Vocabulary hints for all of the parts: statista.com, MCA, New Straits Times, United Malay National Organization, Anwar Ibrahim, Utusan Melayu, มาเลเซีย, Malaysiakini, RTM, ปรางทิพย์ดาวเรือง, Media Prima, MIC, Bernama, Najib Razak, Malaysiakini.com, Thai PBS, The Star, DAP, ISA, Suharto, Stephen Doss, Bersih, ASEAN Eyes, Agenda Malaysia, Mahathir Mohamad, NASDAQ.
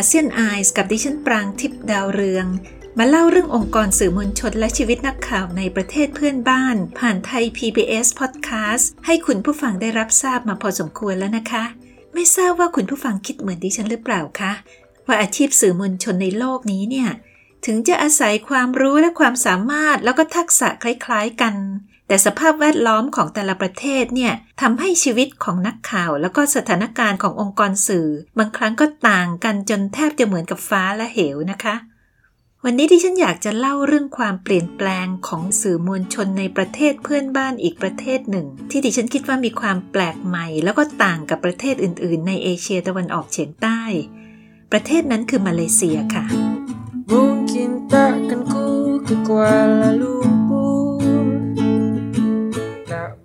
ASEAN Eyes กับดิฉันปรางทิพย์ดาวเรืองมาเล่าเรื่ององค์กรสื่อมวลชนและชีวิตนักข่าวในประเทศเพื่อนบ้านผ่านไทย PBS Podcast ให้คุณผู้ฟังได้รับทราบมาพอสมควรแล้วนะคะไม่ทราบว่าคุณผู้ฟังคิดเหมือนดิฉันหรือเปล่าคะว่าอาชีพสื่อมวลชนในโลกนี้เนี่ยถึงจะอาศัยความรู้และความสามารถแล้วก็ทักษะคล้ายๆกันแต่สภาพแวดล้อมของแต่ละประเทศเนี่ยทำให้ชีวิตของนักข่าวแล้วก็สถานการณ์ขององค์กรสื่อบางครั้งก็ต่างกันจนแทบจะเหมือนกับฟ้าและเหวนะคะวันนี้ที่ฉันอยากจะเล่าเรื่องความเปลี่ยนแปลงของสื่อมวลชนในประเทศเพื่อนบ้านอีกประเทศหนึ่งที่ดิฉันคิดว่ามีความแปลกใหม่แล้วก็ต่างกับประเทศอื่นๆในเอเชียตะวันออกเฉียงใต้ประเทศนั้นคือมาเลเซียค่ะ Mungkin takkanku ke Kuala Lumpur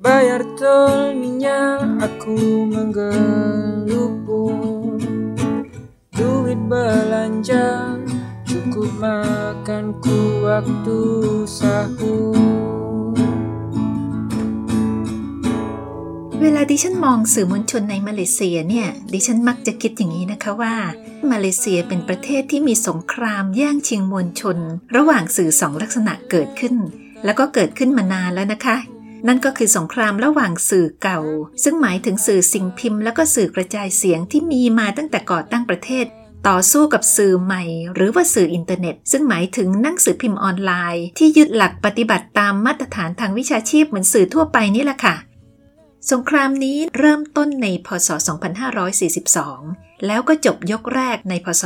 Bayar tol minyak aku menggelupur Duit belanja cukup makanku waktu sahur เวลาดิฉันมองสื่อมวลชนในมาเลเซียเนี่ยดิฉันมักจะคิดอย่างนี้นะคะว่ามาเลเซียเป็นประเทศที่มีสงครามแย่งชิงมวลชนระหว่างสื่อสองลักษณะเกิดขึ้นแล้วก็เกิดขึ้นมานานแล้วนะคะนั่นก็คือสงครามระหว่างสื่อเก่าซึ่งหมายถึงสื่อสิ่งพิมพ์และก็สื่อกระจายเสียงที่มีมาตั้งแต่ก่อตั้งประเทศต่อสู้กับสื่อใหม่หรือว่าสื่ออินเทอร์เน็ตซึ่งหมายถึงหนังสือพิมพ์ออนไลน์ที่ยึดหลักปฏิบัติตามมาตรฐานทางวิชาชีพเหมือนสื่อทั่วไปนี่แหละค่ะสงครามนี้เริ่มต้นในพ.ศ. 2542แล้วก็จบยกแรกในพ.ศ.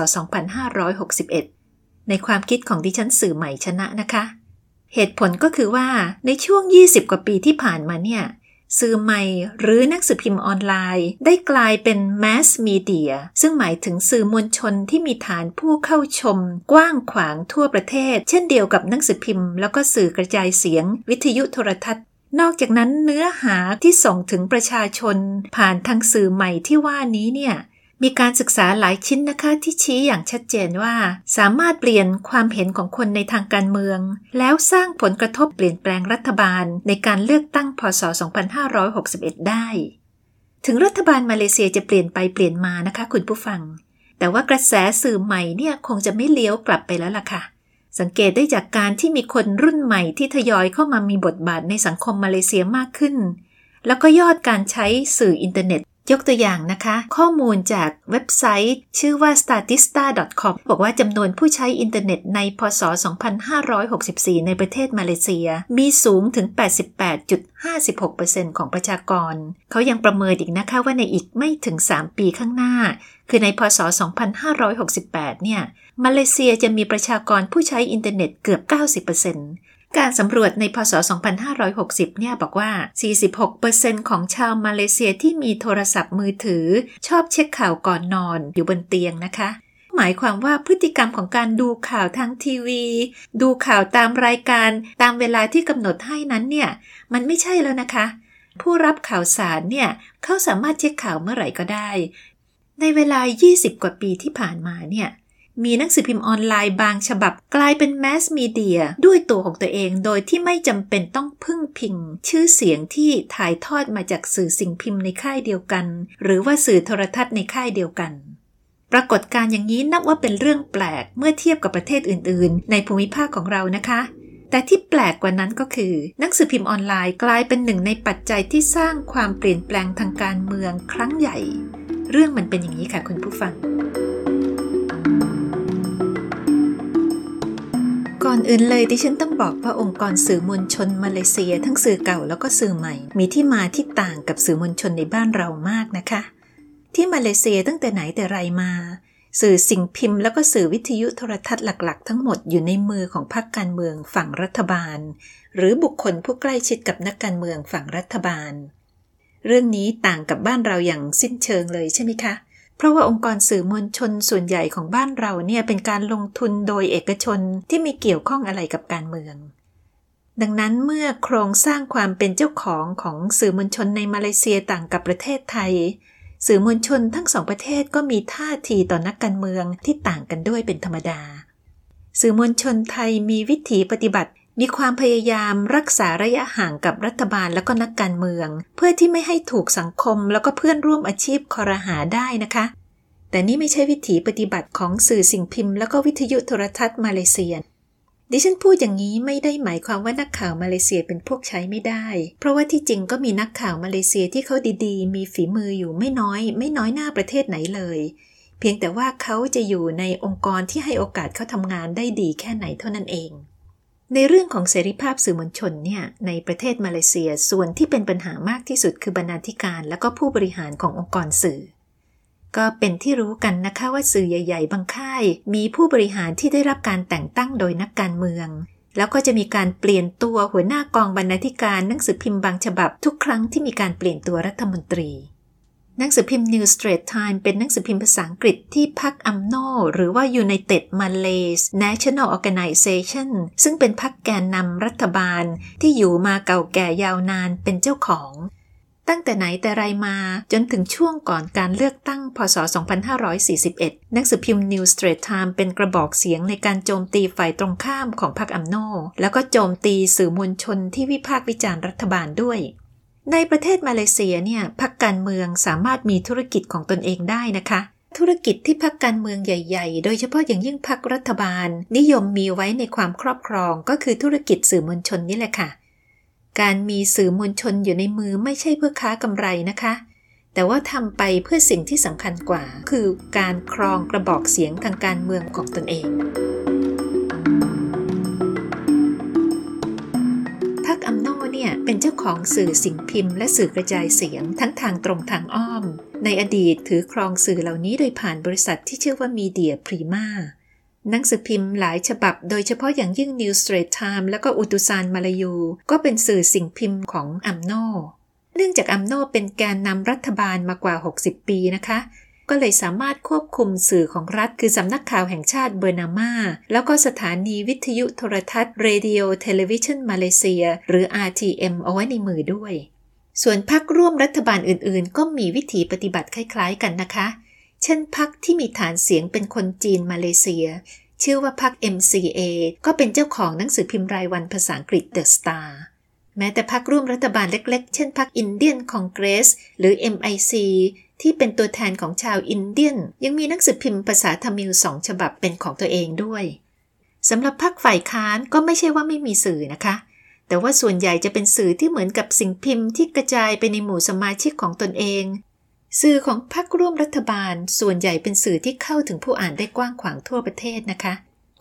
2561ในความคิดของดิฉันสื่อใหม่ชนะนะคะเหตุผลก็คือว่าในช่วง20กว่าปีที่ผ่านมาเนี่ยสื่อใหม่หรือหนังสือพิมพ์ออนไลน์ได้กลายเป็นแมสมีเดียซึ่งหมายถึงสื่อมวลชนที่มีฐานผู้เข้าชมกว้างขวางทั่วประเทศเช่นเดียวกับหนังสือพิมพ์แล้วก็สื่อกระจายเสียงวิทยุโทรทัศน์นอกจากนั้นเนื้อหาที่ส่งถึงประชาชนผ่านทางสื่อใหม่ที่ว่านี้เนี่ยมีการศึกษาหลายชิ้นนะคะที่ชี้อย่างชัดเจนว่าสามารถเปลี่ยนความเห็นของคนในทางการเมืองแล้วสร้างผลกระทบเปลี่ยนแปลงรัฐบาลในการเลือกตั้งพ.ศ. 2561ได้ถึงรัฐบาลมาเลเซียจะเปลี่ยนไปเปลี่ยนมานะคะคุณผู้ฟังแต่ว่ากระแสสื่อใหม่เนี่ยคงจะไม่เลี้ยวกลับไปแล้วล่ะค่ะสังเกตได้จากการที่มีคนรุ่นใหม่ที่ทยอยเข้ามามีบทบาทในสังคมมาเลเซียมากขึ้นแล้วก็ยอดการใช้สื่ออินเทอร์เน็ตยกตัวอย่างนะคะข้อมูลจากเว็บไซต์ชื่อว่า statista.com บอกว่าจำนวนผู้ใช้อินเทอร์เน็ตในพ.ศ. 2564ในประเทศมาเลเซียมีสูงถึง 88.56% ของประชากรเขายังประเมินอีกนะคะว่าในอีกไม่ถึง3ปีข้างหน้าคือในพ.ศ. 2568เนี่ยมาเลเซียจะมีประชากรผู้ใช้อินเทอร์เน็ตเกือบ 90%การสำรวจในพ.ศ. 2560เนี่ยบอกว่า 46% ของชาวมาเลเซียที่มีโทรศัพท์มือถือชอบเช็คข่าวก่อนนอนอยู่บนเตียงนะคะหมายความว่าพฤติกรรมของการดูข่าวทางทีวีดูข่าวตามรายการตามเวลาที่กำหนดให้นั้นเนี่ยมันไม่ใช่แล้วนะคะผู้รับข่าวสารเนี่ยเขาสามารถเช็คข่าวเมื่อไหร่ก็ได้ในเวลา20กว่าปีที่ผ่านมาเนี่ยมีหนังสือพิมพ์ออนไลน์บางฉบับกลายเป็นแมสมีเดียด้วยตัวของตัวเองโดยที่ไม่จำเป็นต้องพึ่งพิงชื่อเสียงที่ถ่ายทอดมาจากสื่อสิ่งพิมพ์ในค่ายเดียวกันหรือว่าสื่อโทรทัศน์ในค่ายเดียวกันปรากฏการณ์อย่างนี้นับว่าเป็นเรื่องแปลกเมื่อเทียบกับประเทศอื่นๆในภูมิภาคของเรานะคะแต่ที่แปลกกว่านั้นก็คือหนังสือพิมพ์ออนไลน์กลายเป็นหนึ่งในปัจจัยที่สร้างความเปลี่ยนแปลงทางการเมืองครั้งใหญ่เรื่องมันเป็นอย่างนี้ค่ะคุณผู้ฟังก่อนอื่นเลยดิฉันต้องบอกว่าองค์กรสื่อมวลชนมาเลเซียทั้งสื่อเก่าแล้วก็สื่อใหม่มีที่มาที่ต่างกับสื่อมวลชนในบ้านเรามากนะคะที่มาเลเซียตั้งแต่ไหนแต่ไรมาสื่อสิ่งพิมพ์แล้วก็สื่อวิทยุโทรทัศน์หลักๆทั้งหมดอยู่ในมือของพรรคการเมืองฝั่งรัฐบาลหรือบุคคลผู้ใกล้ชิดกับนักการเมืองฝั่งรัฐบาลเรื่องนี้ต่างกับบ้านเราอย่างสิ้นเชิงเลยใช่ไหมคะ เพราะว่าองค์กรสื่อมวลชนส่วนใหญ่ของบ้านเราเนี่ยเป็นการลงทุนโดยเอกชนที่ไม่เกี่ยวข้องอะไรกับการเมืองดังนั้นเมื่อโครงสร้างความเป็นเจ้าของของสื่อมวลชนในมาเลเซียต่างกับประเทศไทยสื่อมวลชนทั้งสองประเทศก็มีท่าทีต่อนักการเมืองที่ต่างกันด้วยเป็นธรรมดาสื่อมวลชนไทยมีวิถีปฏิบัติมีความพยายามรักษาระยะห่างกับรัฐบาลและก็นักการเมืองเพื่อที่ไม่ให้ถูกสังคมแล้วก็เพื่อนร่วมอาชีพครหาได้นะคะแต่นี่ไม่ใช่วิถีปฏิบัติของสื่อสิ่งพิมพ์แล้วก็วิทยุโทรทัศน์มาเลเซียดิฉันพูดอย่างนี้ไม่ได้หมายความว่านักข่าวมาเลเซียเป็นพวกใช้ไม่ได้เพราะว่าที่จริงก็มีนักข่าวมาเลเซียที่เขาดีๆมีฝีมืออยู่ไม่น้อยหน้าประเทศไหนเลยเพียงแต่ว่าเขาจะอยู่ในองค์กรที่ให้โอกาสเขาทำงานได้ดีแค่ไหนเท่านั้นเองในเรื่องของเสรีภาพสื่อมวลชนเนี่ยในประเทศมาเลเซียส่วนที่เป็นปัญหามากที่สุดคือบรรณาธิการและก็ผู้บริหารขององค์กรสื่อก็เป็นที่รู้กันนะคะว่าสื่อใหญ่ๆบางค่ายมีผู้บริหารที่ได้รับการแต่งตั้งโดยนักการเมืองแล้วก็จะมีการเปลี่ยนตัวหัวหน้ากองบรรณาธิการหนังสือพิมพ์บางฉบับทุกครั้งที่มีการเปลี่ยนตัวรัฐมนตรีหนังสือพิมพ์ New Straits Times เป็นหนังสือพิมพ์ภาษาอังกฤษที่พรรคอัมโนหรือว่า United Malay National Organization ซึ่งเป็นพรรคแกนนำรัฐบาลที่อยู่มาเก่าแก่ยาวนานเป็นเจ้าของตั้งแต่ไหนแต่ไรมาจนถึงช่วงก่อนการเลือกตั้งพ.ศ. 2541หนังสือพิมพ์ New Straits Times เป็นกระบอกเสียงในการโจมตีฝ่ายตรงข้ามของพรรคอัมโนแล้วก็โจมตีสื่อมวลชนที่วิพากษ์วิจารณ์รัฐบาลด้วยในประเทศมาเลเซียเนี่ยพรรคการเมืองสามารถมีธุรกิจของตนเองได้นะคะธุรกิจที่พรรคการเมืองใหญ่ๆโดยเฉพาะอย่างยิ่งพรรครัฐบาลนิยมมีไว้ในความครอบครองก็คือธุรกิจสื่อมวลชนนี่แหละค่ะการมีสื่อมวลชนอยู่ในมือไม่ใช่เพื่อค้ากำไรนะคะแต่ว่าทำไปเพื่อสิ่งที่สำคัญกว่าคือการครองกระบอกเสียงทางการเมืองของตนเองอัมโนเนี่ยเป็นเจ้าของสื่อสิ่งพิมพ์และสื่อกระจายเสียงทั้งทางตรงทางอ้อมในอดีตถือครองสื่อเหล่านี้โดยผ่านบริษัทที่ชื่อว่ามีเดียพรีมาหนังสือพิมพ์หลายฉบับโดยเฉพาะอย่างยิ่ง New Straits Times แล้วก็อุตุซานมาลายูก็เป็นสื่อสิ่งพิมพ์ของอัมโนเนื่องจากอัมโนเป็นแกนนำรัฐบาลมากว่า60ปีนะคะก็เลยสามารถควบคุมสื่อของรัฐคือสำนักข่าวแห่งชาติเบอร์นาม่าแล้วก็สถานีวิทยุโทรทัศน์เรดิโอเทเลวิชั่นมาเลเซียหรือ RTM เอาไว้ในมือด้วยส่วนพรรคร่วมรัฐบาลอื่นๆก็มีวิธีปฏิบัติคล้ายๆกันนะคะเช่นพรรคที่มีฐานเสียงเป็นคนจีนมาเลเซียชื่อว่าพรรค MCA ก็เป็นเจ้าของหนังสือพิมพ์รายวันภาษาอังกฤษ The Starแม้แต่พรรคร่วมรัฐบาลเล็กๆเช่นพรรค Indian Congress หรือ MIC ที่เป็นตัวแทนของชาวอินเดียนยังมีหนังสือพิมพ์ภาษาทามิล2ฉบับเป็นของตัวเองด้วยสำหรับพรรคฝ่ายค้านก็ไม่ใช่ว่าไม่มีสื่อนะคะแต่ว่าส่วนใหญ่จะเป็นสื่อที่เหมือนกับสิ่งพิมพ์ที่กระจายไปในหมู่สมาชิกของตนเองสื่อของพรรคร่วมรัฐบาลส่วนใหญ่เป็นสื่อที่เข้าถึงผู้อ่านได้กว้างขวางทั่วประเทศนะคะ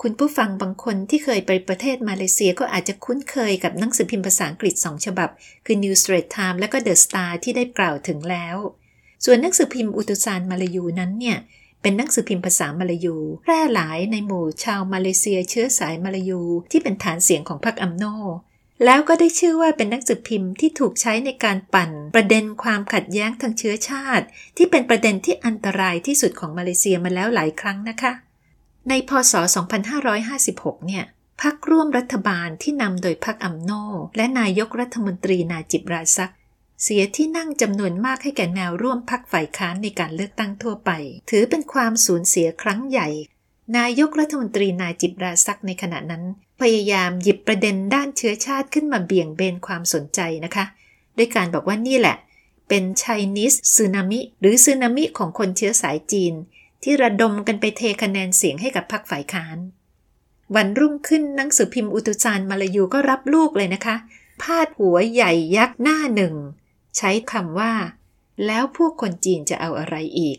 คุณผู้ฟังบางคนที่เคยไปประเทศมาเลเซียก็อาจจะคุ้นเคยกับหนังสือพิมพ์ภาษาอังกฤษ2ฉบับคือ New Straits Times และก็ The Star ที่ได้กล่าวถึงแล้วส่วนหนังสือพิมพ์อุตุซานมาลายูนั้นเนี่ยเป็นหนังสือพิมพ์ภาษามาลายูแพร่หลายในหมู่ชาวมาเลเซียเชื้อสายมาลายูที่เป็นฐานเสียงของพรรคอัมโนแล้วก็ได้ชื่อว่าเป็นหนังสือพิมพ์ที่ถูกใช้ในการปั่นประเด็นความขัดแย้งทางเชื้อชาติที่เป็นประเด็นที่อันตรายที่สุดของมาเลเซียมาแล้วหลายครั้งนะคะในพ.ศ. 2556 เนี่ยพรรคร่วมรัฐบาลที่นำโดยพรรคอัมโนและนายกรัฐมนตรีนาจิบราซักเสียที่นั่งจำนวนมากให้แก่แนวร่วมพรรคฝ่ายค้านในการเลือกตั้งทั่วไปถือเป็นความสูญเสียครั้งใหญ่นายกรัฐมนตรีนาจิบราซักในขณะนั้นพยายามหยิบประเด็นด้านเชื้อชาติขึ้นมาเบี่ยงเบนความสนใจนะคะด้วยการบอกว่านี่แหละเป็นไชนีสสึนามิหรือสึนามิของคนเชื้อสายจีนที่ระดมกันไปเทคะแนนเสียงให้กับพรรคฝ่ายค้านวันรุ่งขึ้นหนังสือพิมพ์อุตุจารมาลายูก็รับลูกเลยนะคะพาดหัวใหญ่ยักษ์หน้าหนึ่งใช้คำว่าแล้วพวกคนจีนจะเอาอะไรอีก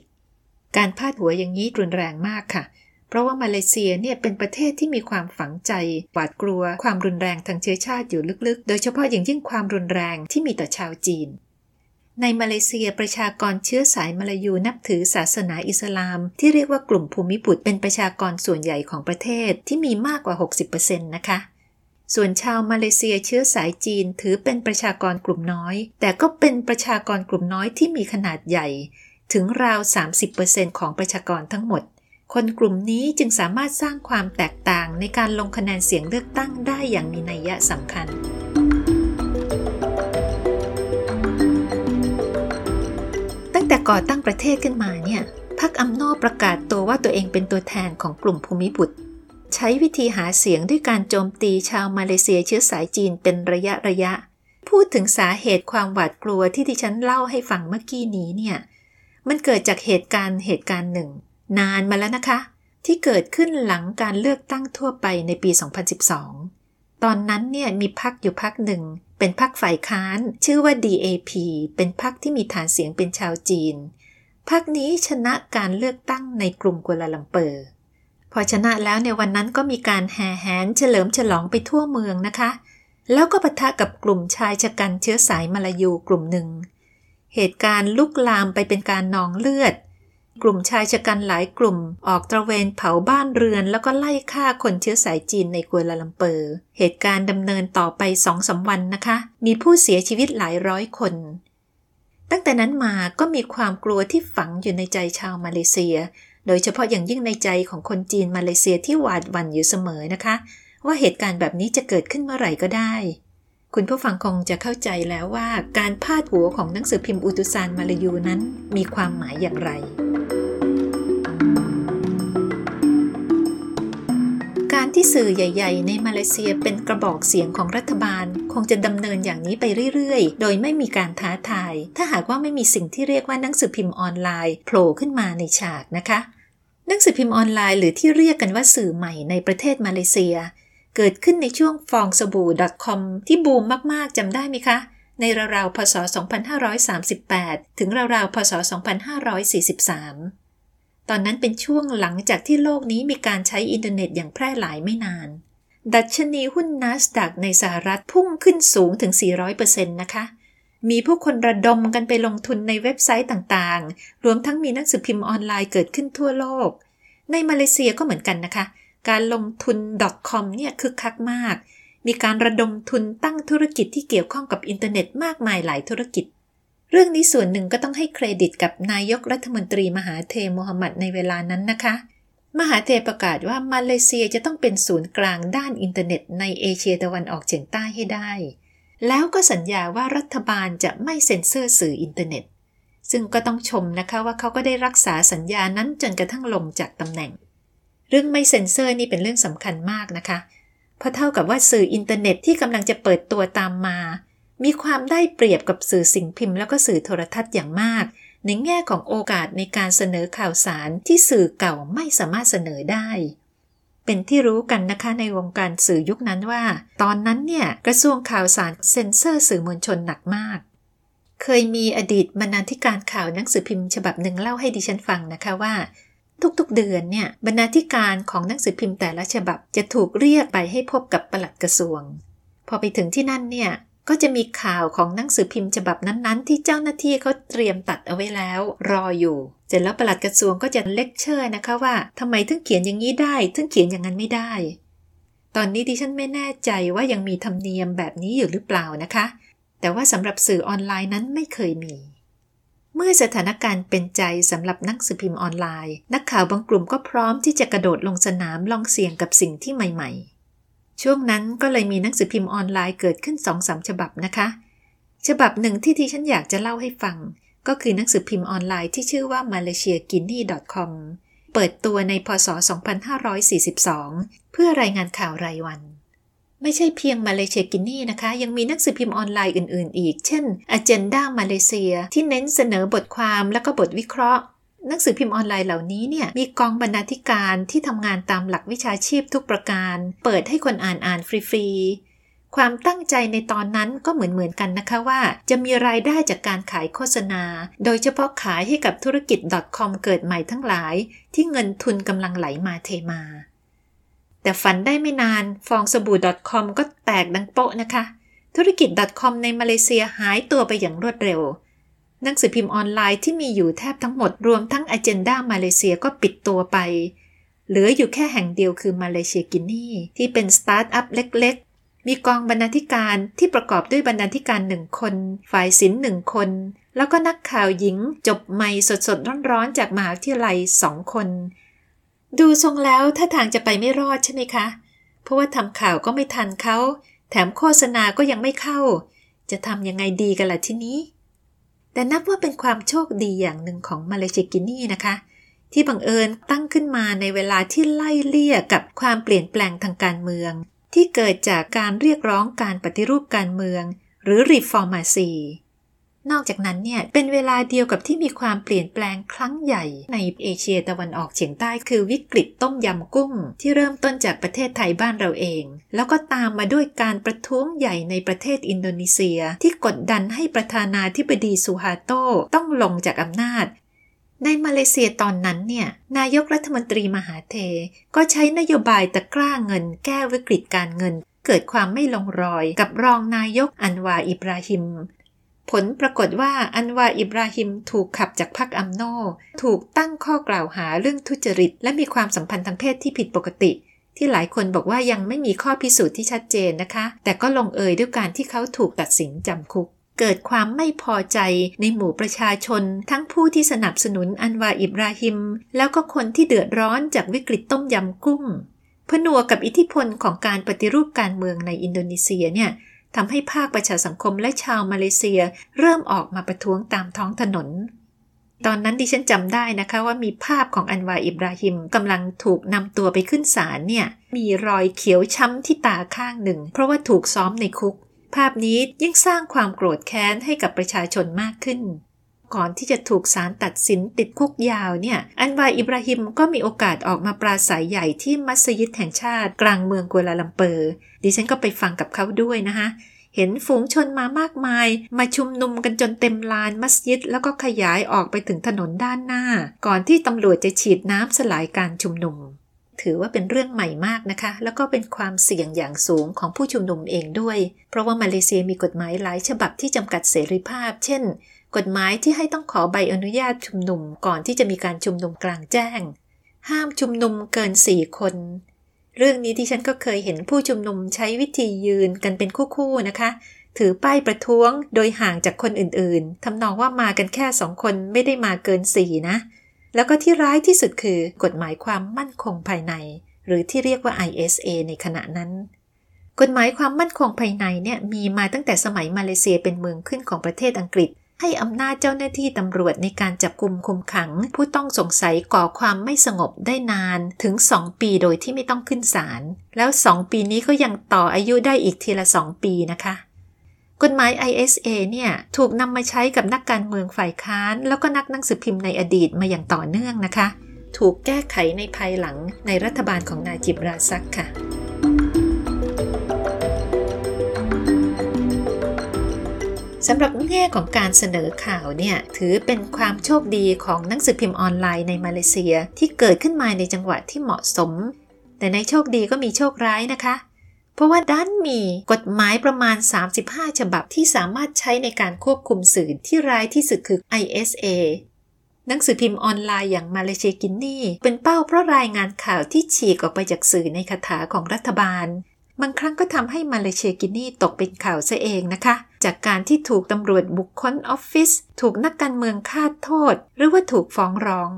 การพาดหัวอย่างนี้รุนแรงมากค่ะเพราะว่ามาเลเซียเนี่ยเป็นประเทศที่มีความฝังใจหวาดกลัวความรุนแรงทางเชื้อชาติอยู่ลึกๆโดยเฉพาะอย่างยิ่งความรุนแรงที่มีต่อชาวจีนในมาเลเซียประชากรเชื้อสายมาลายูนับถือศาสนาอิสลามที่เรียกว่ากลุ่มภูมิบุตรเป็นประชากรส่วนใหญ่ของประเทศที่มีมากกว่า 60% นะคะส่วนชาวมาเลเซียเชื้อสายจีนถือเป็นประชากรกลุ่มน้อยแต่ก็เป็นประชากรกลุ่มน้อยที่มีขนาดใหญ่ ถึงราว 30% ของประชากรทั้งหมดคนกลุ่มนี้จึงสามารถสร้างความแตกต่างในการลงคะแนนเสียงเลือกตั้งได้อย่างมีนัยสำคัญตั้งแต่ก่อตั้งประเทศขึ้นมาเนี่ยพรรคอัมโนประกาศตัวว่าตัวเองเป็นตัวแทนของกลุ่มภูมิบุตรใช้วิธีหาเสียงด้วยการโจมตีชาวมาเลเซียเชื้อสายจีนเป็นระยะพูดถึงสาเหตุความหวาดกลัวที่ดิฉันเล่าให้ฟังเมื่อกี้นี้เนี่ยมันเกิดจากเหตุการณ์หนึ่งนานมาแล้วนะคะที่เกิดขึ้นหลังการเลือกตั้งทั่วไปในปี2012ตอนนั้นเนี่ยมีพรรคอยู่พรรคหนึ่งเป็นพรรคฝ่ายค้านชื่อว่า DAP เป็นพรรคที่มีฐานเสียงเป็นชาวจีนพรรคนี้ชนะการเลือกตั้งในกรุงกัวลาลัมเปอร์พอชนะแล้วในวันนั้นก็มีการแห่แหนเฉลิมฉลองไปทั่วเมืองนะคะแล้วก็ปะทะกับกลุ่มชายชะกันเชื้อสายมาลายูกลุ่มหนึ่งเหตุการณ์ลุกลามไปเป็นการนองเลือดกลุ่มชายชะกันหลายกลุ่มออกตระเวนเผาบ้านเรือนแล้วก็ไล่ฆ่าคนเชื้อสายจีนในกัวลาลัมเปอร์เหตุการณ์ดำเนินต่อไป 2-3 วันนะคะมีผู้เสียชีวิตหลายร้อยคนตั้งแต่นั้นมาก็มีความกลัวที่ฝังอยู่ในใจชาวมาเลเซียโดยเฉพาะอย่างยิ่งในใจของคนจีนมาเลเซียที่หวาดหวั่นอยู่เสมอนะคะว่าเหตุการณ์แบบนี้จะเกิดขึ้นเมื่อไหร่ก็ได้คุณผู้ฟังคงจะเข้าใจแล้วว่าการพาดหัวของหนังสือพิมพ์อุตุซานมาลายูนั้นมีความหมายอย่างไรการที่สื่อใหญ่ๆในมาเลเซียเป็นกระบอกเสียงของรัฐบาลคงจะดำเนินอย่างนี้ไปเรื่อยๆโดยไม่มีการท้าทายถ้าหากว่าไม่มีสิ่งที่เรียกว่าหนังสือพิมพ์ออนไลน์โผล่ขึ้นมาในฉากนะคะหนังสือพิมพ์ออนไลน์หรือที่เรียกกันว่าสื่อใหม่ในประเทศมาเลเซียเกิดขึ้นในช่วงฟองสบู่ .com ที่บูมมากๆจำได้ไหมคะในราวๆพศ2538ถึงราวๆพศ2543ตอนนั้นเป็นช่วงหลังจากที่โลกนี้มีการใช้อินเทอร์เน็ตอย่างแพร่หลายไม่นานดัชนีหุ้น NASDAQ ในสหรัฐพุ่งขึ้นสูงถึง 400% นะคะมีผู้คนระดมกันไปลงทุนในเว็บไซต์ต่างๆรวมทั้งมีหนังสือพิมพ์ออนไลน์เกิดขึ้นทั่วโลกในมาเลเซียก็เหมือนกันนะคะการลงทุน .com เนี่ยคึกคักมากมีการระดมทุนตั้งธุรกิจที่เกี่ยวข้องกับอินเทอร์เน็ตมากมายหลายธุรกิจเรื่องนี้ส่วนหนึ่งก็ต้องให้เครดิตกับนายกรัฐมนตรีมหาเทโมฮัมหมัดในเวลานั้นนะคะมหาเทประกาศว่ามาเลเซียจะต้องเป็นศูนย์กลางด้านอินเทอร์เน็ตในเอเชียตะวันออกเฉียงใต้ให้ได้แล้วก็สัญญาว่ารัฐบาลจะไม่เซ็นเซอร์สื่ออินเทอร์เน็ตซึ่งก็ต้องชมนะคะว่าเขาก็ได้รักษาสัญญานั้นจนกระทั่งลงจากตำแหน่งเรื่องไม่เซ็นเซอร์นี่เป็นเรื่องสำคัญมากนะคะเพราะเท่ากับว่าสื่ออินเทอร์เน็ตที่กำลังจะเปิดตัวตามมามีความได้เปรียบกับสื่อสิ่งพิมพ์แล้วก็สื่อโทรทัศน์อย่างมากในแง่ของโอกาสในการเสนอข่าวสารที่สื่อเก่าไม่สามารถเสนอได้เป็นที่รู้กันนะคะในวงการสื่อยุคนั้นว่าตอนนั้นเนี่ยกระทรวงข่าวสารเซ็นเซอร์สื่อมวลชนหนักมากเคยมีอดีตบรรณาธิการข่าวหนังสือพิมพ์ฉบับหนึ่งเล่าให้ดิฉันฟังนะคะว่าทุกๆเดือนเนี่ยบรรณาธิการของหนังสือพิมพ์แต่ละฉบับจะถูกเรียกไปให้พบกับปลัดกระทรวงพอไปถึงที่นั่นเนี่ยก็จะมีข่าวของหนังสือพิมพ์ฉบับนั้นๆที่เจ้าหน้าที่เขาเตรียมตัดเอาไว้แล้วรออยู่เสร็จแล้วปลัดกระทรวงก็จะเลคเชอร์นะคะว่าทำไมถึงเขียนอย่างนี้ได้ถึงเขียนอย่างนั้นไม่ได้ตอนนี้ดิฉันไม่แน่ใจว่ายังมีธรรมเนียมแบบนี้อยู่หรือเปล่านะคะแต่ว่าสำหรับสื่อออนไลน์นั้นไม่เคยมีเมื่อสถานการณ์เป็นใจสำหรับหนังสือพิมพ์ออนไลน์นักข่าวบางกลุ่มก็พร้อมที่จะกระโดดลงสนามลองเสี่ยงกับสิ่งที่ใหม่ๆช่วงนั้นก็เลยมีหนังสือพิมพ์ออนไลน์เกิดขึ้น 2-3 ฉบับนะคะฉบับหนึ่งที่ดิฉันอยากจะเล่าให้ฟังก็คือหนังสือพิมพ์ออนไลน์ที่ชื่อว่า Malaysiakini.com เปิดตัวในพ.ศ. 2542เพื่อรายงานข่าวรายวันไม่ใช่เพียงมาเลเซียกินี่นะคะยังมีหนังสือพิมพ์ออนไลน์อื่นๆอีกเช่น Agenda Malaysia ที่เน้นเสนอบทความแล้วก็บทวิเคราะห์หนังสือพิมพ์ออนไลน์เหล่านี้เนี่ยมีกองบรรณาธิการที่ทำงานตามหลักวิชาชีพทุกประการเปิดให้คนอ่านฟรีๆความตั้งใจในตอนนั้นก็เหมือนกันนะคะว่าจะมีรายได้จากการขายโฆษณาโดยเฉพาะขายให้กับธุรกิจ .com เกิดใหม่ทั้งหลายที่เงินทุนกำลังไหลมาเทมาแต่ฝันได้ไม่นานฟองสบู่ .com ก็แตกดังโป๊ะนะคะธุรกิจ .com ในมาเลเซียหายตัวไปอย่างรวดเร็วหนังสือพิมพ์ออนไลน์ที่มีอยู่แทบทั้งหมดรวมทั้ง Agenda Malaysia ก็ปิดตัวไปเหลืออยู่แค่แห่งเดียวคือ Malaysiakini ที่เป็นสตาร์ทอัพเล็กๆมีกองบรรณาธิการที่ประกอบด้วยบรรณาธิการ1คนฝ่ายศิลป์1คน แล้วก็นักข่าวหญิงจบใหม่สดๆร้อนๆจากมหาวิทยาลัย2คนดูทรงแล้วท่าทางจะไปไม่รอดใช่ไหมคะเพราะว่าทำข่าวก็ไม่ทันเขาแถมโฆษณาก็ยังไม่เข้าจะทำยังไงดีกันล่ะทีนี้แต่นับว่าเป็นความโชคดีอย่างหนึ่งของมาเลเซียกินี่นะคะที่บังเอิญตั้งขึ้นมาในเวลาที่ไล่เลี่ยกับความเปลี่ยนแปลงทางการเมืองที่เกิดจากการเรียกร้องการปฏิรูปการเมืองหรือ reformacy นอกจากนั้นเนี่ยเป็นเวลาเดียวกับที่มีความเปลี่ยนแปลงครั้งใหญ่ในเอเชียตะวันออกเฉียงใต้คือวิกฤตต้มยำกุ้งที่เริ่มต้นจากประเทศไทยบ้านเราเองแล้วก็ตามมาด้วยการประท้วงใหญ่ในประเทศอินโดนีเซียที่กดดันให้ประธานาธิบดีซูฮาโตต้องลงจากอำนาจในมาเลเซียตอนนั้นเนี่ยนายกรัฐมนตรีมหาเทก็ใช้นโยบายตะกร้าเงินแก้วิกฤตการเงินเกิดความไม่ลงรอยกับรองนายกอันวาอิบราฮิมผลปรากฏว่าอันวาอิบราฮิมถูกขับจากพรรคอัมโนถูกตั้งข้อกล่าวหาเรื่องทุจริตและมีความสัมพันธ์ทางเพศที่ผิดปกติที่หลายคนบอกว่ายังไม่มีข้อพิสูจน์ที่ชัดเจนนะคะแต่ก็ลงเอยด้วยการที่เขาถูกตัดสินจำคุกเกิดความไม่พอใจในหมู่ประชาชนทั้งผู้ที่สนับสนุนอันวาอิบราฮิมแล้วก็คนที่เดือดร้อนจากวิกฤตต้มยำกุ้งผนวกกับอิทธิพลของการปฏิรูปการเมืองในอินโดนีเซียเนี่ยทำให้ภาคประชาสังคมและชาวมาเลเซียเริ่มออกมาประท้วงตามท้องถนนตอนนั้นดิฉันจำได้นะคะว่ามีภาพของอันวาอิบราฮิมกำลังถูกนำตัวไปขึ้นศาลเนี่ยมีรอยเขียวช้ำที่ตาข้างหนึ่งเพราะว่าถูกซ้อมในคุกภาพนี้ยิ่งสร้างความโกรธแค้นให้กับประชาชนมากขึ้นก่อนที่จะถูกศาลตัดสินติดคุกยาวเนี่ยอันวาอิบราฮิมก็มีโอกาสออกมาปราศัยใหญ่ที่มัสยิดแห่งชาติกลางเมืองกัวลาลัมเปอร์ดิฉันก็ไปฟังกับเขาด้วยนะคะเห็นฝูงชนมามากมายมาชุมนุมกันจนเต็มลานมัสยิดแล้วก็ขยายออกไปถึงถนนด้านหน้าก่อนที่ตำรวจจะฉีดน้ำสลายการชุมนุมถือว่าเป็นเรื่องใหม่มากนะคะแล้วก็เป็นความเสี่ยงอย่างสูงของผู้ชุมนุมเองด้วยเพราะว่ามาเลเซียมีกฎหมายหลายฉบับที่จำกัดเสรีภาพเช่นกฎหมายที่ให้ต้องขอใบอนุญาตชุมนุมก่อนที่จะมีการชุมนุมกลางแจ้งห้ามชุมนุมเกิน4คนเรื่องนี้ที่ฉันก็เคยเห็นผู้ชุมนุมใช้วิธียืนกันเป็นคู่ๆนะคะถือป้ายประท้วงโดยห่างจากคนอื่นๆทำนองว่ามากันแค่2คนไม่ได้มาเกิน4นะแล้วก็ที่ร้ายที่สุดคือกฎหมายความมั่นคงภายในหรือที่เรียกว่า ISA ในขณะนั้นกฎหมายความมั่นคงภายในเนี่ยมีมาตั้งแต่สมัยมาเลเซียเป็นเมืองขึ้นของประเทศอังกฤษให้อำนาจเจ้าหน้าที่ตำรวจในการจับกุมคุมขังผู้ต้องสงสัยก่อความไม่สงบได้นานถึง2ปีโดยที่ไม่ต้องขึ้นศาลแล้ว2ปีนี้ก็ยังต่ออายุได้อีกทีละ2ปีนะคะกฎหมาย ISA เนี่ยถูกนำมาใช้กับนักการเมืองฝ่ายค้านแล้วก็นักหนังสือพิมพ์ในอดีตมาอย่างต่อเนื่องนะคะถูกแก้ไขในภายหลังในรัฐบาลของนาจิบราซักค่ะสำหรับแง่ของการเสนอข่าวเนี่ยถือเป็นความโชคดีของหนังสือพิมพ์ออนไลน์ในมาเลเซียที่เกิดขึ้นมาในจังหวะที่เหมาะสมแต่ในโชคดีก็มีโชคร้ายนะคะเพราะว่าด้านมีกฎหมายประมาณ35ฉบับที่สามารถใช้ในการควบคุมสื่อที่ร้ายที่สุดคือ ISA หนังสือพิมพ์ออนไลน์อย่างมาเลเซียกินี่เป็นเป้าเพราะรายงานข่าวที่ฉีกออกไปจากสื่อในคาถาของรัฐบาลบางครั้งก็ทำให้มาเลเซียกินี่ตกเป็นข่าวซะเองนะคะจากการที่ถูกตำรวจบุกค้นออฟฟิศถูกนักการเมืองฆ่าโทษหรือว่าถูกฟ้องร้อง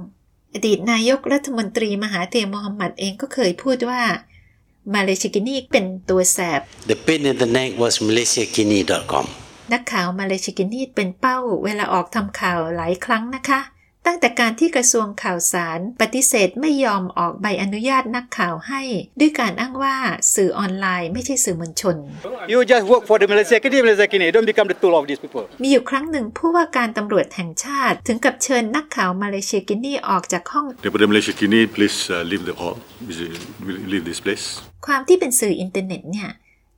อดีตนายกรัฐมนตรีมหาเทม มูฮัมหมัดเองก็เคยพูดว่าMalaysiakini เป็นตัวแสบ The pin in the neck was Malaysiakini.com นักข่าว Malaysiakini เป็นเป้าเวลาออกทำข่าวหลายครั้งนะคะตั้งแต่การที่กระทรวงข่าวสารปฏิเสธไม่ยอมออกใบอนุญาตนักข่าวให้ด้วยการอ้างว่าสื่อออนไลน์ไม่ใช่สื่อมวลชน You just work for the Malaysiakini don't become the tool of these people มีอยู่ครั้งหนึ่งผู้ว่าการตำรวจแห่งชาติถึงกับเชิญนักข่าว Malaysiakini ออกจากห้อง The Malaysiakini please leave the hall leave this place ความที่เป็นสื่ออินเทอร์เน็ตเนี่ย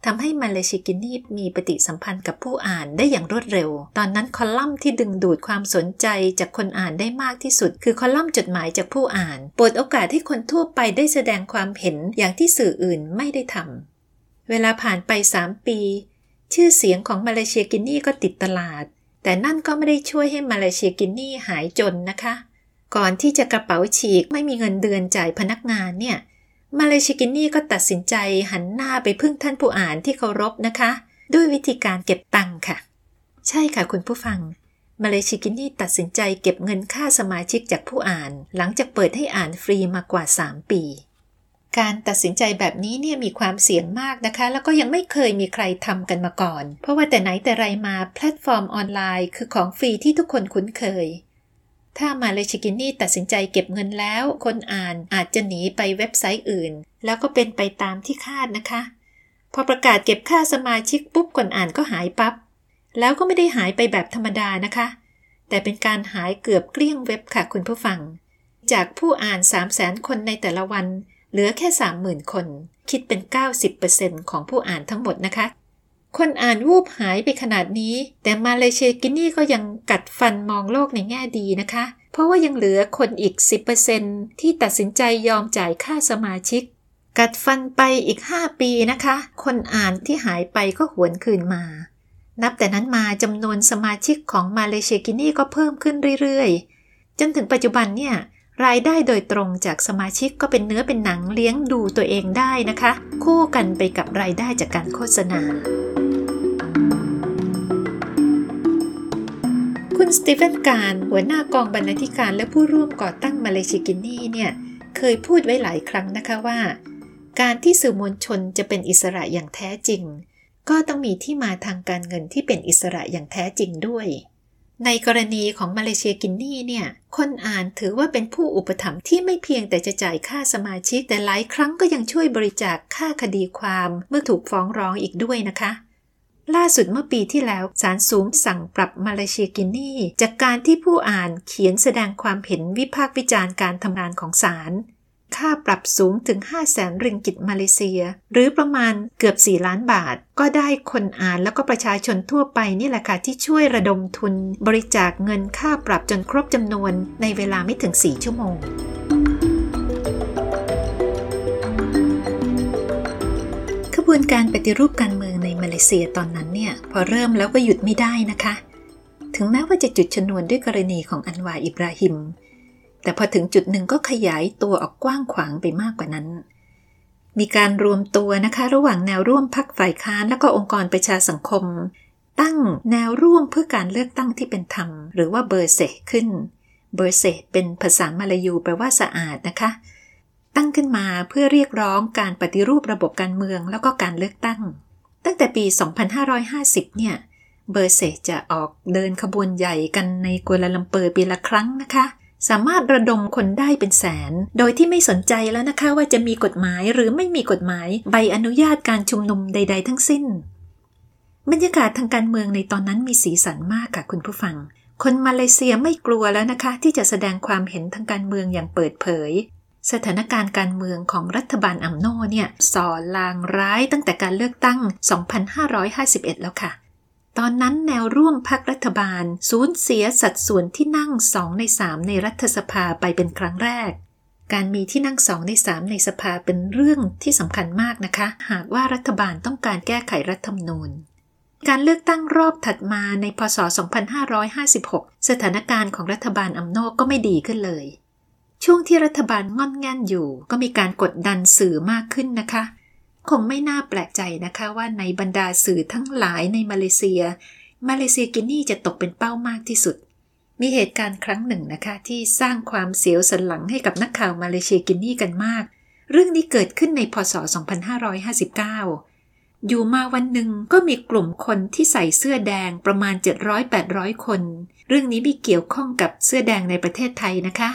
ทำให้มาเลเซียกินี่มีปฏิสัมพันธ์กับผู้อ่านได้อย่างรวดเร็วตอนนั้นคอลัมน์ที่ดึงดูดความสนใจจากคนอ่านได้มากที่สุดคือคอลัมน์จดหมายจากผู้อ่านเปิดโอกาสให้คนทั่วไปได้แสดงความเห็นอย่างที่สื่ออื่นไม่ได้ทำเวลาผ่านไป3ปีชื่อเสียงของมาเลเซียกินี่ก็ติดตลาดแต่นั่นก็ไม่ได้ช่วยให้มาเลเซียกินี่หายจนนะคะก่อนที่จะกระเป๋าฉีกไม่มีเงินเดือนจ่ายพนักงานเนี่ยมาเลเซียกินี่ก็ตัดสินใจหันหน้าไปพึ่งท่านผู้อ่านที่เคารพนะคะด้วยวิธีการเก็บตังค์ค่ะใช่ค่ะคุณผู้ฟัง Malaysiakini ตัดสินใจเก็บเงินค่าสมาชิกจากผู้อ่านหลังจากเปิดให้อ่านฟรีมากว่า3ปีการตัดสินใจแบบนี้เนี่ยมีความเสี่ยงมากนะคะแล้วก็ยังไม่เคยมีใครทำกันมาก่อนเพราะว่าแต่ไหนแต่ไรมาแพลตฟอร์มออนไลน์คือของฟรีที่ทุกคนคุ้นเคยถ้าMalaysiakiniตัดสินใจเก็บเงินแล้วคนอ่านอาจจะหนีไปเว็บไซต์อื่นแล้วก็เป็นไปตามที่คาดนะคะพอประกาศเก็บค่าสมาชิกปุ๊บคนอ่านก็หายปั๊บแล้วก็ไม่ได้หายไปแบบธรรมดานะคะแต่เป็นการหายเกือบเกลี้ยงเว็บค่ะคุณผู้ฟังจากผู้อ่าน 300,000 คนในแต่ละวันเหลือแค่ 30,000 คนคิดเป็น 90% ของผู้อ่านทั้งหมดนะคะคนอ่านวูบหายไปขนาดนี้แต่Malaysiakiniก็ยังกัดฟันมองโลกในแง่ดีนะคะเพราะว่ายังเหลือคนอีก 10% ที่ตัดสินใจยอมจ่ายค่าสมาชิกกัดฟันไปอีก5ปีนะคะคนอ่านที่หายไปก็หวนคืนมานับแต่นั้นมาจำนวนสมาชิกของMalaysiakiniก็เพิ่มขึ้นเรื่อยๆจนถึงปัจจุบันเนี่ยรายได้โดยตรงจากสมาชิกก็เป็นเนื้อเป็นหนังเลี้ยงดูตัวเองได้นะคะคู่กันไปกับรายได้จากการโฆษณาคุณสตีเฟนการหัวหน้ากองบรรณาธิการและผู้ร่วมก่อตั้งMalaysiakiniเนี่ยเคยพูดไว้หลายครั้งนะคะว่าการที่สื่อมวลชนจะเป็นอิสระอย่างแท้จริงก็ต้องมีที่มาทางการเงินที่เป็นอิสระอย่างแท้จริงด้วยในกรณีของMalaysiakiniเนี่ยคนอ่านถือว่าเป็นผู้อุปถัมภ์ที่ไม่เพียงแต่จะจ่ายค่าสมาชิกแต่หลายครั้งก็ยังช่วยบริจาคค่าคดีความเมื่อถูกฟ้องร้องอีกด้วยนะคะล่าสุดเมื่อปีที่แล้วศาลสูงสั่งปรับMalaysiakiniจากการที่ผู้อ่านเขียนแสดงความเห็นวิพากษ์วิจารณ์การทำงานของศาลค่าปรับสูงถึง 500,000 ริงกิตมาเลเซียหรือประมาณเกือบ4ล้านบาทก็ได้คนอ่านแล้วก็ประชาชนทั่วไปนี่แหละค่ะที่ช่วยระดมทุนบริจาคเงินค่าปรับจนครบจำนวนในเวลาไม่ถึง4ชั่วโมงขบวนการปฏิรูปการเมืองในมาเลเซียตอนนั้นเนี่ยพอเริ่มแล้วก็หยุดไม่ได้นะคะถึงแม้ว่าจะจุดชนวนด้วยกรณีของอันวาอิบราฮิมแต่พอถึงจุดหนึ่งก็ขยายตัวออกกว้างขวางไปมากกว่านั้นมีการรวมตัวนะคะระหว่างแนวร่วมพรรคฝ่ายค้านและก็องค์กรประชาสังคมตั้งแนวร่วมเพื่อการเลือกตั้งที่เป็นธรรมหรือว่าเบอร์เซขึ้นเบอร์เซเป็นภาษามาลายูแปลว่าสะอาดนะคะตั้งขึ้นมาเพื่อเรียกร้องการปฏิรูประบบการเมืองแล้วก็การเลือกตั้งตั้งแต่ปี2550เนี่ยเบอร์เซจะออกเดินขบวนใหญ่กันในกัวลาลัมเปอร์ปีละครั้งนะคะสามารถระดมคนได้เป็นแสนโดยที่ไม่สนใจแล้วนะคะว่าจะมีกฎหมายหรือไม่มีกฎหมายใบอนุญาตการชุมนุมใดๆทั้งสิ้นบรรยากาศทางการเมืองในตอนนั้นมีสีสันมากค่ะคุณผู้ฟังคนมาเลเซียไม่กลัวแล้วนะคะที่จะแสดงความเห็นทางการเมืองอย่างเปิดเผยสถานการณ์การเมืองของรัฐบาลอัมโน่เนี่ยส่อลางร้ายตั้งแต่การเลือกตั้ง2551แล้วค่ะตอนนั้นแนวร่วมพรรครัฐบาลสูญเสียสัดส่วนที่นั่ง2ใน3ในรัฐสภาไปเป็นครั้งแรกการมีที่นั่ง2ใน3ในสภาเป็นเรื่องที่สำคัญมากนะคะหากว่ารัฐบาลต้องการแก้ไขรัฐธรรมนูญการเลือกตั้งรอบถัดมาในพ.ศ. 2556สถานการณ์ของรัฐบาลอัมโน่ก็ไม่ดีขึ้นเลยช่วงที่รัฐบาลง่อนแง่นอยู่ก็มีการกดดันสื่อมากขึ้นนะคะคงไม่น่าแปลกใจนะคะว่าในบรรดาสื่อทั้งหลายในมาเลเซียMalaysiakiniจะตกเป็นเป้ามากที่สุดมีเหตุการณ์ครั้งหนึ่งนะคะที่สร้างความเสียวสันหลังให้กับนักข่าวMalaysiakiniกันมากเรื่องนี้เกิดขึ้นในพ.ศ. 2559อยู่มาวันหนึ่งก็มีกลุ่มคนที่ใส่เสื้อแดงประมาณ 700-800 คนเรื่องนี้ไม่เกี่ยวข้องกับเสื้อแดงในประเทศไทยนะคะ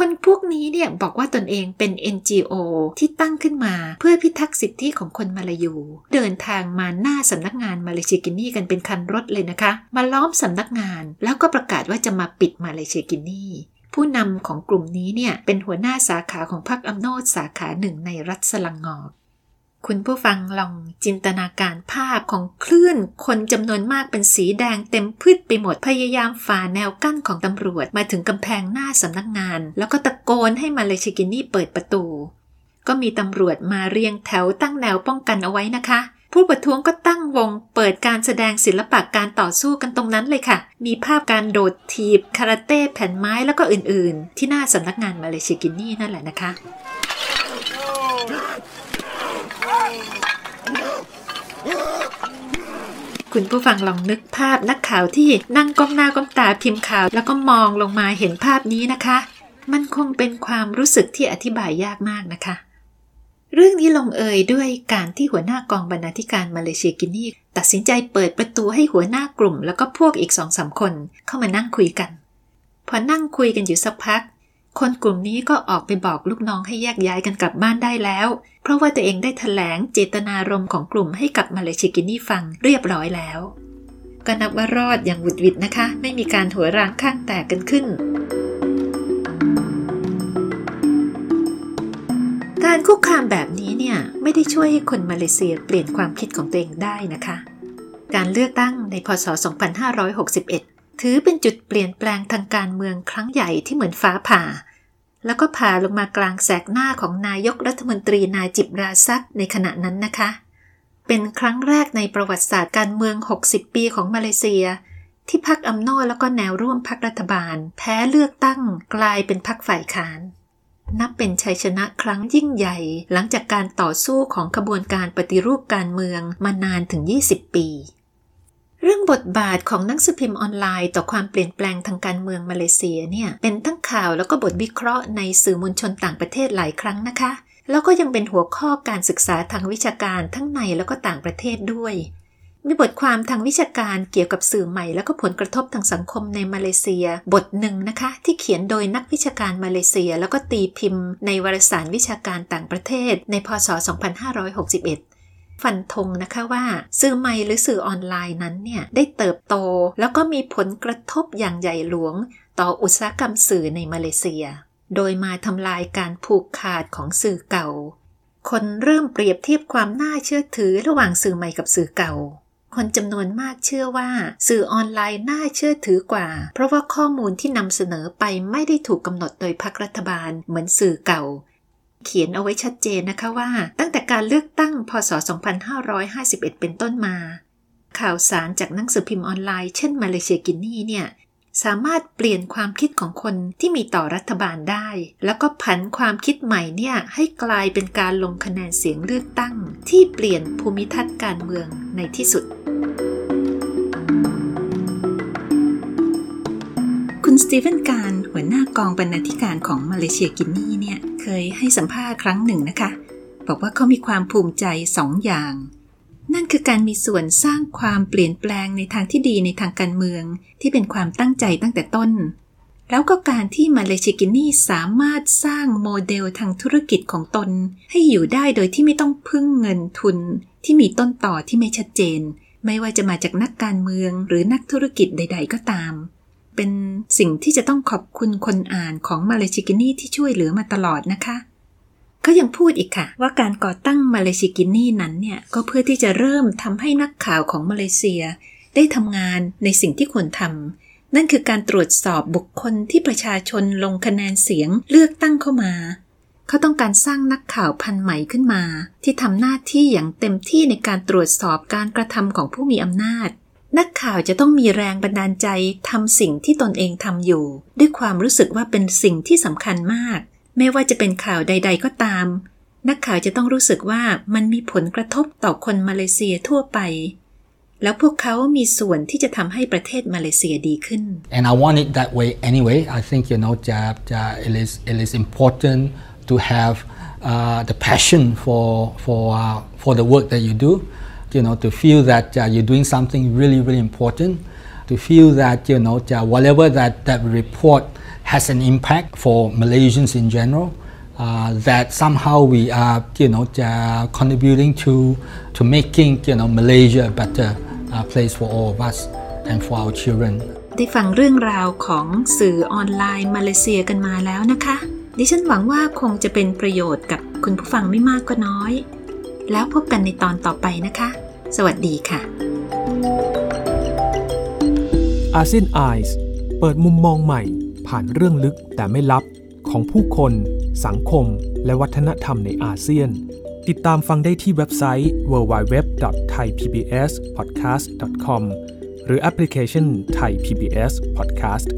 คนพวกนี้เนี่ยบอกว่าตนเองเป็น NGO ที่ตั้งขึ้นมาเพื่อพิทักษ์สิทธิของคนมาลายูเดินทางมาหน้าสำนักงานMalaysiakiniกันเป็นคันรถเลยนะคะมาล้อมสำนักงานแล้วก็ประกาศว่าจะมาปิดMalaysiakiniผู้นำของกลุ่มนี้เนี่ยเป็นหัวหน้าสาขาของพรรคอัมโนสาขาหนึ่งในรัฐสลังงอคุณผู้ฟังลองจินตนาการภาพของคลื่นคนจำนวนมากเป็นสีแดงเต็มพืชไปหมดพยายามฝ่าแนวกั้นของตำรวจมาถึงกำแพงหน้าสำนักงานแล้วก็ตะโกนให้Malaysiakiniเปิดประตูก็มีตำรวจมาเรียงแถวตั้งแนวป้องกันเอาไว้นะคะผู้ประท้วงก็ตั้งวงเปิดการแสดงศิลปะการต่อสู้กันตรงนั้นเลยค่ะมีภาพการโดดถีบคาราเต้แผ่นไม้แล้วก็อื่นๆที่หน้าสำนักงานMalaysiakiniนั่นแหละนะคะ คุณผู้ฟังลองนึกภาพนักข่าวที่นั่งก้มหน้าก้มตาพิมพ์ข่าวแล้วก็มองลงมาเห็นภาพนี้นะคะมันคงเป็นความรู้สึกที่อธิบายยากมากนะคะเรื่องนี้ลงเอยด้วยการที่หัวหน้ากองบรรณาธิการมาเลเซียกินีตัดสินใจเปิดประตูให้หัวหน้ากลุ่มแล้วก็พวกอีก 2-3 คนเข้ามานั่งคุยกันพอนั่งคุยกันอยู่สักพักคนกลุ่มนี้ก็ออกไปบอกลูกน้องให้แยกย้ายกันกลับบ้านได้แล้วเพราะว่าตัวเองได้แถลงเจตนารมณ์ของกลุ่มให้กับมาเลเซียกินีฟังเรียบร้อยแล้วก็นับว่ารอดอย่างหวุดหวิดนะคะไม่มีการหัวร้างข้างแตกกันขึ้นการคุกคามแบบนี้เนี่ยไม่ได้ช่วยให้คนมาเลเซียเปลี่ยนความคิดของตัวเองได้นะคะการเลือกตั้งในพ.ศ. 2561 ถือเป็นจุดเปลี่ยนแปลงทางการเมืองครั้งใหญ่ที่เหมือนฟ้าผ่าแล้วก็ผ่าลงมากลางแสกหน้าของนายกรัฐมนตรีนาจิบราซักในขณะนั้นนะคะเป็นครั้งแรกในประวัติศาสตร์การเมือง60ปีของมาเลเซียที่พรรคอัมโนแล้วก็แนวร่วมพรรครัฐบาลแพ้เลือกตั้งกลายเป็นพรรคฝ่ายค้านนับเป็นชัยชนะครั้งยิ่งใหญ่หลังจากการต่อสู้ของขบวนการปฏิรูปการเมืองมานานถึง20ปีเรื่องบทบาทของหนังสือพิมพ์ออนไลน์ต่อความเปลี่ยนแปลงทางการเมืองมาเลเซียเนี่ยเป็นทั้งข่าวแล้วก็บทวิเคราะห์ในสื่อมวลชนต่างประเทศหลายครั้งนะคะแล้วก็ยังเป็นหัวข้อการศึกษาทางวิชาการทั้งในแล้วก็ต่างประเทศด้วยมีบทความทางวิชาการเกี่ยวกับสื่อใหม่และก็ผลกระทบทางสังคมในมาเลเซียบทหนึ่งนะคะที่เขียนโดยนักวิชาการมาเลเซียแล้วก็ตีพิมพ์ในวารสารวิชาการต่างประเทศในพ.ศ. 2561 ฟันธงนะคะว่าสื่อใหม่หรือสื่อออนไลน์นั้นเนี่ยได้เติบโตแล้วก็มีผลกระทบอย่างใหญ่หลวงต่ออุตสาหกรรมสื่อในมาเลเซียโดยมาทำลายการผูกขาดของสื่อเก่าคนเริ่มเปรียบเทียบความน่าเชื่อถือระหว่างสื่อใหม่กับสื่อเก่าคนจำนวนมากเชื่อว่าสื่อออนไลน์น่าเชื่อถือกว่าเพราะว่าข้อมูลที่นำเสนอไปไม่ได้ถูกกำหนดโดยพรรครัฐบาลเหมือนสื่อเก่าเขียนเอาไว้ชัดเจนนะคะว่าตั้งแต่การเลือกตั้งพ.ศ. 2551 เป็นต้นมาข่าวสารจากหนังสือพิมพ์ออนไลน์เช่นมาเลเซียกินี่เนี่ยสามารถเปลี่ยนความคิดของคนที่มีต่อรัฐบาลได้แล้วก็ผันความคิดใหม่เนี่ยให้กลายเป็นการลงคะแนนเสียงเลือกตั้งที่เปลี่ยนภูมิทัศน์การเมืองในที่สุดคุณสตีเฟนการหัวหน้ากองบรรณาธิการของมาเลเซียกินีเนี่ยเคยให้สัมภาษณ์ครั้งหนึ่งนะคะบอกว่าเขามีความภูมิใจ2 อย่างนั่นคือการมีส่วนสร้างความเปลี่ยนแปลงในทางที่ดีในทางการเมืองที่เป็นความตั้งใจตั้งแต่ต้นแล้วก็การที่มาเลเซียกินีสามารถสร้างโมเดลทางธุรกิจของตนให้อยู่ได้โดยที่ไม่ต้องพึ่งเงินทุนที่มีต้นต่อที่ไม่ชัดเจนไม่ว่าจะมาจากนักการเมืองหรือนักธุรกิจใดๆก็ตามเป็นสิ่งที่จะต้องขอบคุณคนอ่านของมาเลเซียกินีที่ช่วยเหลือมาตลอดนะคะเขายังพูดอีกค่ะว่าการก่อตั้งมาเลเซียกินีนั้นเนี่ยก็เพื่อที่จะเริ่มทำให้นักข่าวของมาเลเซียได้ทำงานในสิ่งที่ควรทำนั่นคือการตรวจสอบบุคคลที่ประชาชนลงคะแนนเสียงเลือกตั้งเข้ามาเขาต้องการสร้างนักข่าวพันธุ์ใหม่ขึ้นมาที่ทำหน้าที่อย่างเต็มที่ในการตรวจสอบการกระทำของผู้มีอำนาจนักข่าวจะต้องมีแรงบันดาลใจทำสิ่งที่ตนเองทำอยู่ด้วยความรู้สึกว่าเป็นสิ่งที่สำคัญมากไม่ว่าจะเป็นข่าวใดๆก็ตามนักข่าวจะต้องรู้สึกว่ามันมีผลกระทบต่อคนมาเลเซียทั่วไปแล้วพวกเขามีส่วนที่จะทำให้ประเทศมาเลเซียดีขึ้น And I want it that way anyway I think you know it is important to have the passion for the work that you do you know to feel that you're doing something really really important to feel that you know whatever that report has an impact for Malaysians in general that somehow we are you know contributing to making you know Malaysia a better place for all of us and for our children ได้ฟังเรื่องราวของสื่อออนไลน์มาเลเซียกันมาแล้วนะคะดิฉันหวังว่าคงจะเป็นประโยชน์กับคุณผู้ฟังไม่มากก็น้อยแล้วพบกันในตอนต่อไปนะคะสวัสดีค่ะ ASEAN Eyes เปิดมุมมองใหม่ผ่านเรื่องลึกแต่ไม่ลับของผู้คนสังคมและวัฒนธรรมในอาเซียนติดตามฟังได้ที่เว็บไซต์ www.thaipbspodcast.com หรือแอปพลิเคชัน Thai PBS Podcast